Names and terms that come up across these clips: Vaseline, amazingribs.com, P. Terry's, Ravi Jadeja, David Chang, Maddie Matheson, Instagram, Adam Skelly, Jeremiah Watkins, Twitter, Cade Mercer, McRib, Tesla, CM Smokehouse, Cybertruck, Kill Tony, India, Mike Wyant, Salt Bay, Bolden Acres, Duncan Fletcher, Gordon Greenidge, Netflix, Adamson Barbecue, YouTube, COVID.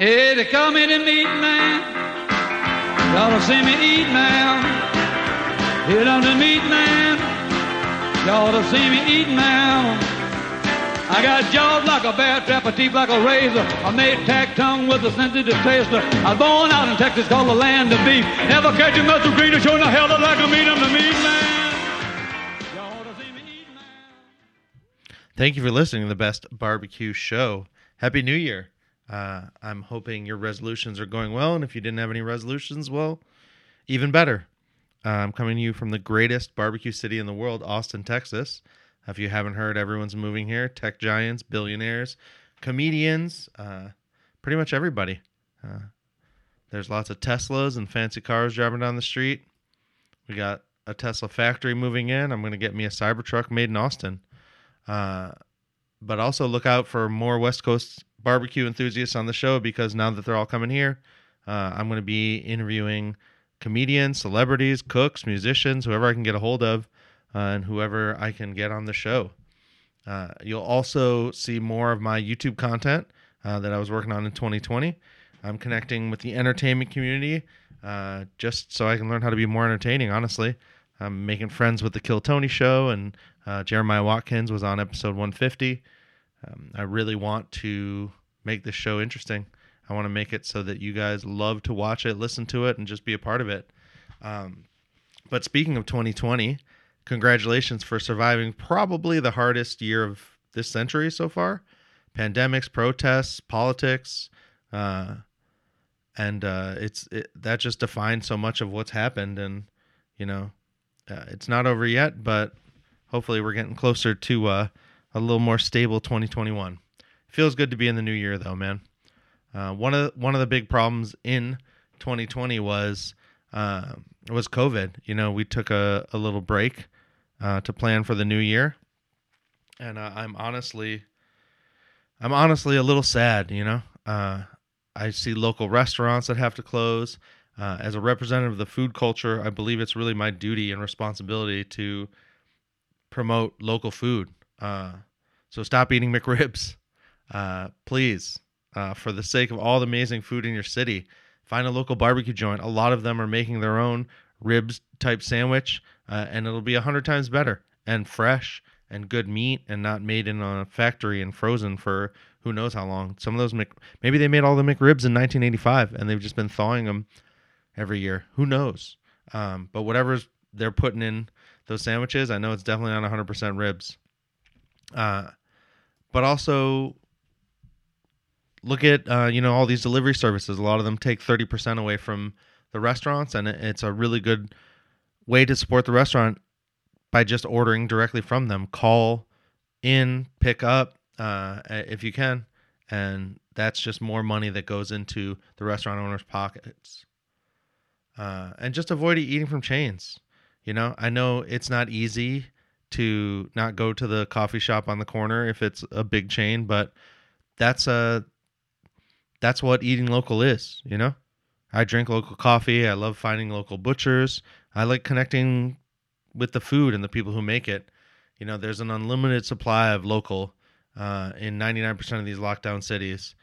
Yeah, they call me the meat man. Y'all don't see me eat now. Hit on the meat man. Y'all don't see me eat now. I got jaws like a bear trap, a teeth like a razor. I made tack tongue with a sensitive taster. I was born out in Texas, called the land of beef. Never catch a muscle greener, show the hell like a meat. I'm the meat man. Y'all to see me eat, man. Thank you for listening to the Best Barbecue Show. Happy New Year. I'm hoping your resolutions are going well, and if you didn't have any resolutions, well, even better. I'm coming to you from the greatest barbecue city in the world, Austin, Texas. If you haven't heard, everyone's moving here. Tech giants, billionaires, comedians, pretty much everybody. There's lots of Teslas and fancy cars driving down the street. We got a Tesla factory moving in. I'm going to get me a Cybertruck made in Austin. But also look out for more West Coast barbecue enthusiasts on the show, because now that they're all coming here, I'm going to be interviewing comedians, celebrities, cooks, musicians, whoever I can get a hold of. And whoever I can get on the show. You'll also see more of my YouTube content that I was working on in 2020. I'm connecting with the entertainment community just so I can learn how to be more entertaining, honestly. I'm making friends with the Kill Tony show, and Jeremiah Watkins was on episode 150. I really want to make this show interesting. I want to make it so that you guys love to watch it, listen to it, and just be a part of it. But speaking of 2020... congratulations for surviving probably the hardest year of this century so far. Pandemics, protests, politics, that just defines so much of what's happened. And, you know, it's not over yet, but hopefully we're getting closer to a little more stable 2021. Feels good to be in the new year, though, man. One of the big problems in 2020 was COVID. You know, we took a little break to plan for the new year. And I'm honestly a little sad, you know. I see local restaurants that have to close. As a representative of the food culture, I believe it's really my duty and responsibility to promote local food. So stop eating McRibs, please. For the sake of all the amazing food in your city, find a local barbecue joint. A lot of them are making their own ribs type sandwich, and it'll be 100 times better and fresh and good meat and not made in a factory and frozen for who knows how long. Some of those, maybe they made all the McRibs in 1985 and they've just been thawing them every year. Who knows? But whatever they're putting in those sandwiches, I know it's definitely not 100% ribs. But also... look at, all these delivery services. A lot of them take 30% away from the restaurants, and it's a really good way to support the restaurant by just ordering directly from them. Call in, pick up if you can, and that's just more money that goes into the restaurant owners' pockets. And just avoid eating from chains. You know, I know it's not easy to not go to the coffee shop on the corner if it's a big chain, but that's what eating local is, you know? I drink local coffee. I love finding local butchers. I like connecting with the food and the people who make it. You know, there's an unlimited supply of local in 99% of these lockdown cities,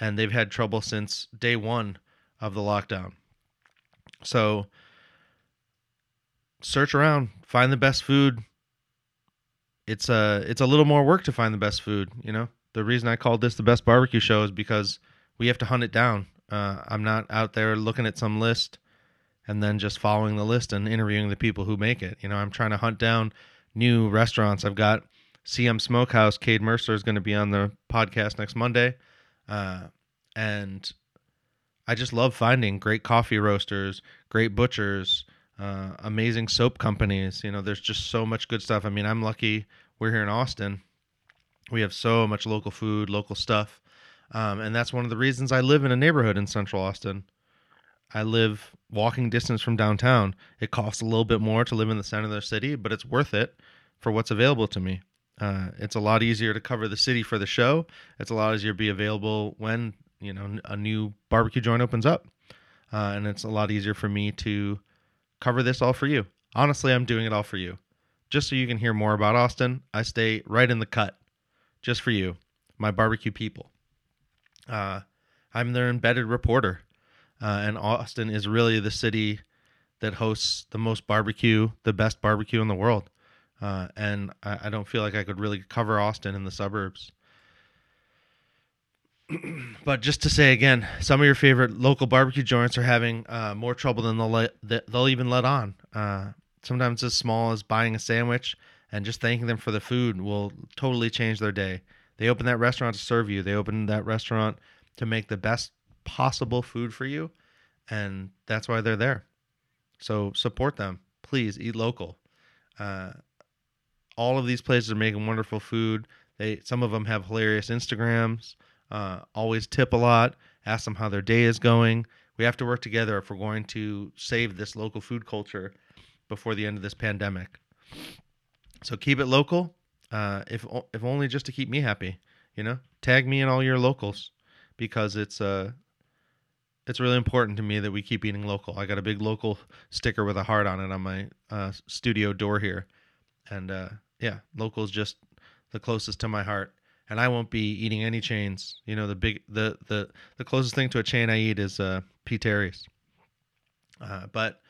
and they've had trouble since day one of the lockdown. So search around, find the best food. It's a little more work to find the best food, you know? The reason I called this the Best Barbecue Show is because we have to hunt it down. I'm not out there looking at some list and then just following the list and interviewing the people who make it. You know, I'm trying to hunt down new restaurants. I've got CM Smokehouse. Cade Mercer is going to be on the podcast next Monday. And I just love finding great coffee roasters, great butchers, amazing soap companies. You know, there's just so much good stuff. I mean, I'm lucky we're here in Austin. We have so much local food, local stuff. And that's one of the reasons I live in a neighborhood in central Austin. I live walking distance from downtown. It costs a little bit more to live in the center of the city, but it's worth it for what's available to me. It's a lot easier to cover the city for the show. It's a lot easier to be available when, you know, a new barbecue joint opens up. And it's a lot easier for me to cover this all for you. Honestly, I'm doing it all for you. Just so you can hear more about Austin, I stay right in the cut just for you, my barbecue people. I'm their embedded reporter. And Austin is really the city that hosts the most barbecue, the best barbecue in the world. And I don't feel like I could really cover Austin in the suburbs. But just to say again, some of your favorite local barbecue joints are having more trouble than they'll even let on. Sometimes as small as buying a sandwich and just thanking them for the food will totally change their day. They open that restaurant to serve you. They open that restaurant to make the best possible food for you. And that's why they're there. So support them. Please eat local. All of these places are making wonderful food. Some of them have hilarious Instagrams. Always tip a lot. Ask them how their day is going. We have to work together if we're going to save this local food culture before the end of this pandemic. So keep it local, if only just to keep me happy. You know, tag me in all your locals, because it's really important to me that we keep eating local. I got a big local sticker with a heart on it on my studio door here, and yeah, local is just the closest to my heart. And I won't be eating any chains. You know, the closest thing to a chain I eat is P. Terry's. But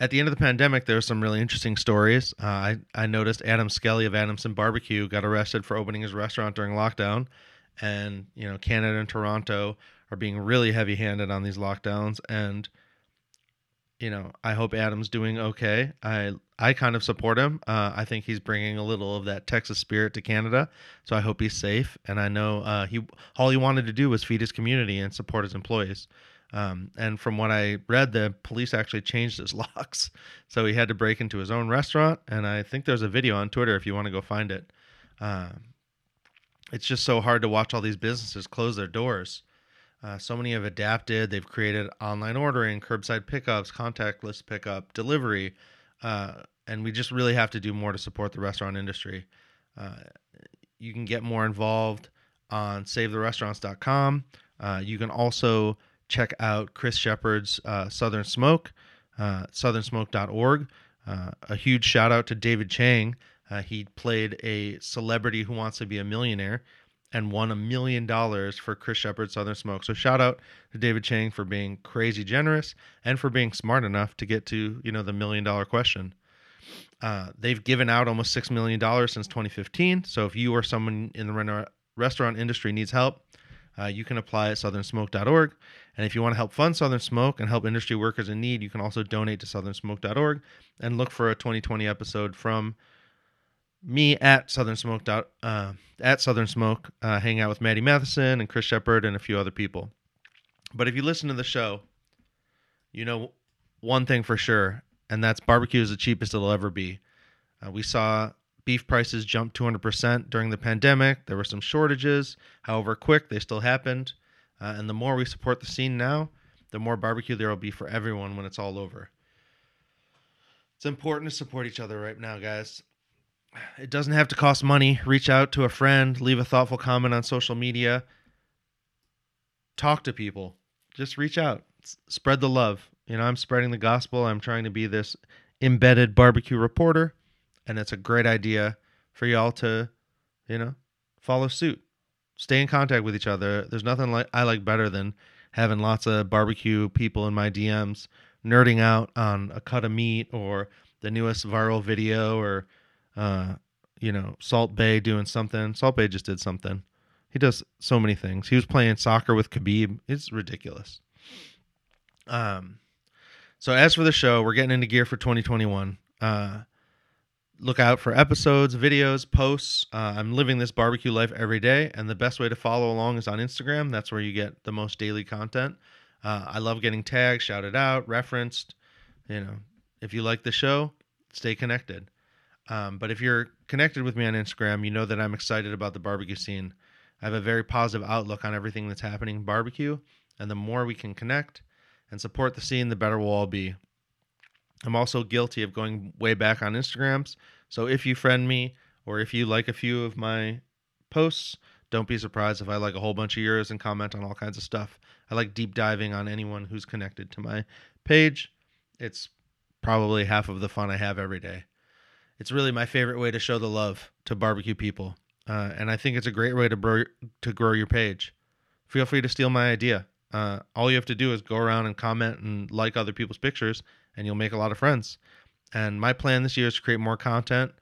at the end of the pandemic, there were some really interesting stories. I noticed Adam Skelly of Adamson Barbecue got arrested for opening his restaurant during lockdown. And, you know, Canada and Toronto are being really heavy-handed on these lockdowns. And, you know, I hope Adam's doing okay. I kind of support him. I think he's bringing a little of that Texas spirit to Canada. So I hope he's safe. And I know all he wanted to do was feed his community and support his employees. And from what I read, the police actually changed his locks. So he had to break into his own restaurant. And I think there's a video on Twitter if you want to go find it. It's just so hard to watch all these businesses close their doors. So many have adapted. They've created online ordering, curbside pickups, contactless pickup, delivery. And we just really have to do more to support the restaurant industry. You can get more involved on Savetherestaurants.com. You can also check out Chris Shepherd's Southern Smoke, SouthernSmoke.org. A huge shout out to David Chang. He played a celebrity who wants to be a millionaire and won $1 million for Chris Shepherd's Southern Smoke. So shout out to David Chang for being crazy generous and for being smart enough to get to, you know, the $1 million question. They've given out almost $6 million since 2015. So if you or someone in the restaurant industry needs help, you can apply at SouthernSmoke.org. And if you want to help fund Southern Smoke and help industry workers in need, you can also donate to SouthernSmoke.org and look for a 2020 episode from me at Southern Smoke. At Southern Smoke, hang out with Maddie Matheson and Chris Shepherd and a few other people. But if you listen to the show, you know one thing for sure, and that's barbecue is the cheapest it'll ever be. We saw beef prices jump 200% during the pandemic. There were some shortages. However quick, they still happened. And the more we support the scene now, the more barbecue there will be for everyone when it's all over. It's important to support each other right now, guys. It doesn't have to cost money. Reach out to a friend, leave a thoughtful comment on social media. Talk to people. Just reach out. Spread the love. You know, I'm spreading the gospel. I'm trying to be this embedded barbecue reporter, and it's a great idea for y'all to, you know, follow suit. Stay in contact with each other. There's nothing I like better than having lots of barbecue people in my DMs nerding out on a cut of meat or the newest viral video or you know, Salt Bay doing something. Salt Bay just did something. He does so many things. He was playing soccer with Khabib. It's ridiculous. So as for the show, we're getting into gear for 2021. Look out for episodes, videos, posts. I'm living this barbecue life every day, and the best way to follow along is on Instagram. That's where you get the most daily content. I love getting tagged, shouted out, referenced. You know, if you like the show, stay connected. But if you're connected with me on Instagram, you know that I'm excited about the barbecue scene. I have a very positive outlook on everything that's happening in barbecue, and the more we can connect and support the scene, the better we'll all be. I'm also guilty of going way back on Instagrams, so if you friend me or if you like a few of my posts, don't be surprised if I like a whole bunch of yours and comment on all kinds of stuff. I like deep diving on anyone who's connected to my page. It's probably half of the fun I have every day. It's really my favorite way to show the love to barbecue people, and I think it's a great way to grow your page. feel free to steal my idea. All you have to do is go around and comment and like other people's pictures, and you'll make a lot of friends. And my plan this year is to create more content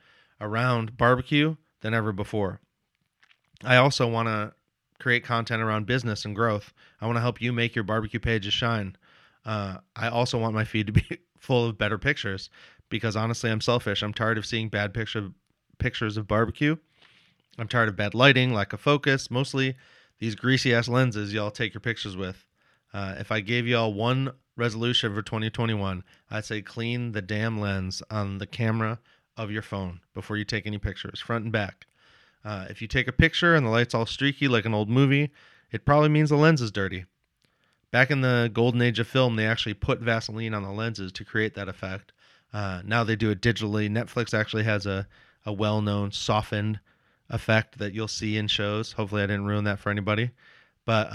around barbecue than ever before. I also want to create content around business and growth. I want to help you make your barbecue pages shine. I also want my feed to be full of better pictures, because honestly, I'm selfish. I'm tired of seeing bad pictures of barbecue. I'm tired of bad lighting, lack of focus, mostly these greasy-ass lenses y'all take your pictures with. If I gave y'all one resolution for 2021, I'd say clean the damn lens on the camera of your phone before you take any pictures, front and back. If you take a picture and the light's all streaky like an old movie, it probably means the lens is dirty. Back in the golden age of film, they actually put Vaseline on the lenses to create that effect. Now they do it digitally. Netflix actually has a well-known softened effect that you'll see in shows. Hopefully I didn't ruin that for anybody. But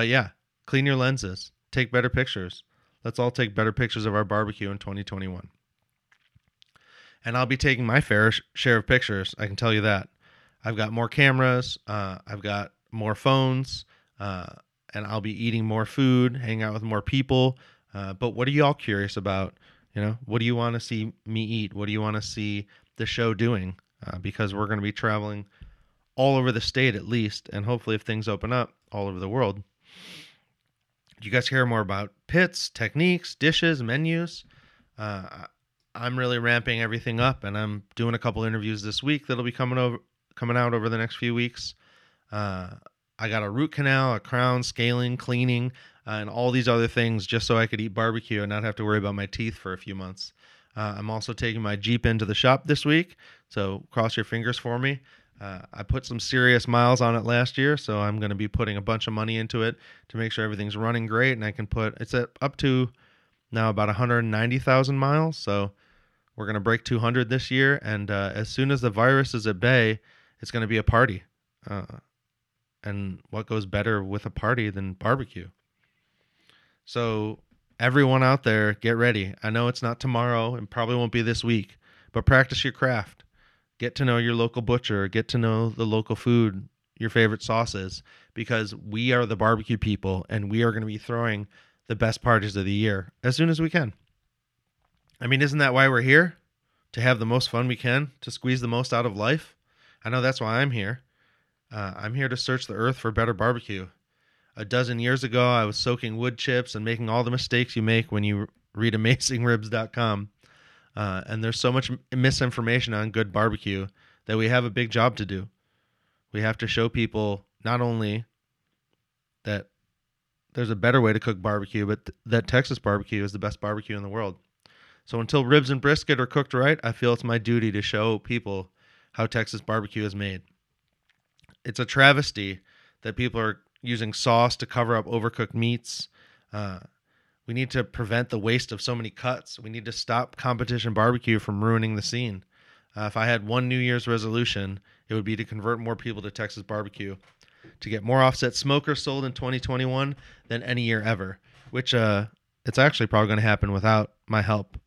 yeah, clean your lenses. Take better pictures. Let's all take better pictures of our barbecue in 2021. And I'll be taking my fair share of pictures, I can tell you that. I've got more cameras, I've got more phones, and I'll be eating more food, hanging out with more people. But what are y'all curious about? You know, what do you want to see me eat? What do you want to see the show doing? Because we're going to be traveling all over the state at least, and hopefully if things open up, all over the world. Do you guys care more about pits, techniques, dishes, menus? I'm really ramping everything up, and I'm doing a couple interviews this week that'll be coming out over the next few weeks. I got a root canal, a crown, scaling, cleaning, and all these other things just so I could eat barbecue and not have to worry about my teeth for a few months. I'm also taking my Jeep into the shop this week, so cross your fingers for me. I put some serious miles on it last year, so I'm going to be putting a bunch of money into it to make sure everything's running great, and I can put it's at up to now about 190,000 miles, so we're going to break 200 this year, and as soon as the virus is at bay, it's going to be a party, and what goes better with a party than barbecue? So everyone out there, get ready. I know it's not tomorrow and probably won't be this week, but practice your craft. Get to know your local butcher. Get to know the local food, your favorite sauces, because we are the barbecue people, and we are going to be throwing the best parties of the year as soon as we can. I mean, isn't that why we're here? To have the most fun we can, to squeeze the most out of life? I know that's why I'm here. I'm here to search the earth for better barbecue. A dozen years ago, I was soaking wood chips and making all the mistakes you make when you read amazingribs.com. And there's so much misinformation on good barbecue that we have a big job to do. We have to show people not only that there's a better way to cook barbecue, but that Texas barbecue is the best barbecue in the world. So until ribs and brisket are cooked right, I feel it's my duty to show people how Texas barbecue is made. It's a travesty that people are using sauce to cover up overcooked meats. We need to prevent the waste of so many cuts. We need to stop competition barbecue from ruining the scene. If I had one New Year's resolution, it would be to convert more people to Texas barbecue, to get more offset smokers sold in 2021 than any year ever, which it's actually probably going to happen without my help.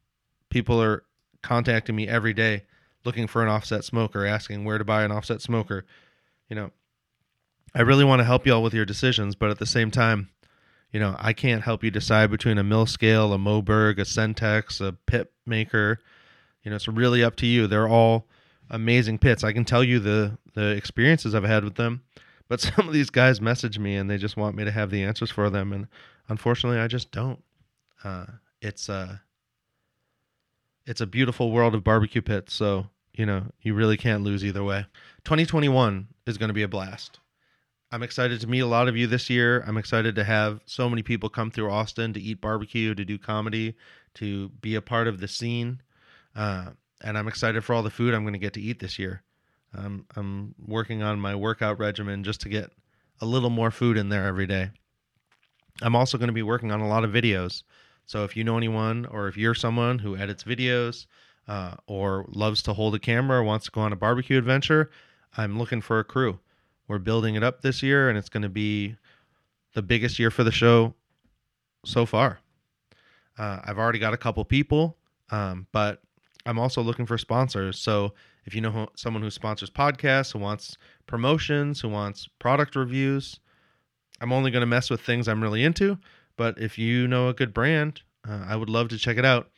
People are contacting me every day looking for an offset smoker, asking where to buy an offset smoker. You know, I really want to help y'all with your decisions, but at the same time, you know, I can't help you decide between a mill scale, a Moberg, a Centex, a pit maker. You know, it's really up to you. They're all amazing pits. I can tell you the experiences I've had with them, but some of these guys message me and they just want me to have the answers for them, and unfortunately, I just don't. It's a beautiful world of barbecue pits, so you know, you really can't lose either way. 2021 is going to be a blast. I'm excited to meet a lot of you this year. I'm excited to have so many people come through Austin to eat barbecue, to do comedy, to be a part of the scene. And I'm excited for all the food I'm going to get to eat this year. I'm working on my workout regimen just to get a little more food in there every day. I'm also going to be working on a lot of videos. So if you know anyone, or if you're someone who edits videos, or loves to hold a camera or wants to go on a barbecue adventure, I'm looking for a crew. We're building it up this year, and it's going to be the biggest year for the show so far. I've already got a couple people, but I'm also looking for sponsors. So if you know someone who sponsors podcasts, who wants promotions, who wants product reviews, I'm only going to mess with things I'm really into, but if you know a good brand, I would love to check it out.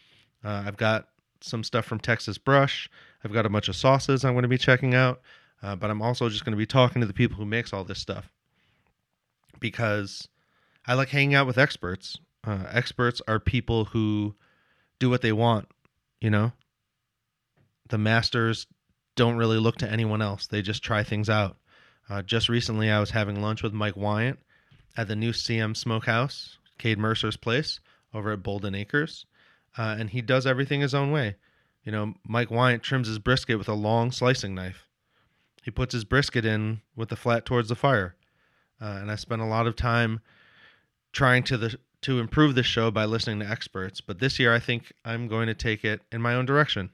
I've got some stuff from Texas Brush. I've got a bunch of sauces I'm going to be checking out, but I'm also just going to be talking to the people who makes all this stuff because I like hanging out with experts. Experts are people who do what they want, you know? The masters don't really look to anyone else. They just try things out. Just recently, I was having lunch with Mike Wyant at the new CM Smokehouse, Cade Mercer's place, over at Bolden Acres. And he does everything his own way. You know, Mike Wyant trims his brisket with a long slicing knife. He puts his brisket in with the flat towards the fire. And I spent a lot of time trying to improve this show by listening to experts. But this year, I think I'm going to take it in my own direction.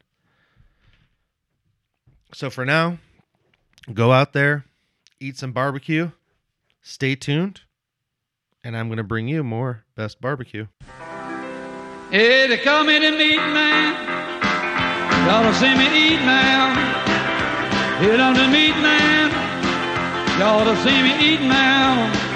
So for now, go out there, eat some barbecue, stay tuned, and I'm going to bring you more Best Barbecue. Hey, they call me the meat man. Y'all don't see me eat now. Hit on the meat man. Y'all don't see me eat now.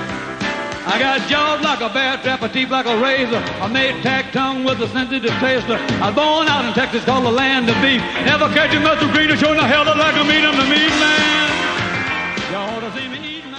I got jaws like a bear trap, a teeth like a razor. I made tack tongue with a sensitive taster. I was born out in Texas, called the land of beef. Never catch a muscle greener, showing the hell that like a meat. I'm the meat man. Y'all ought to see me eating.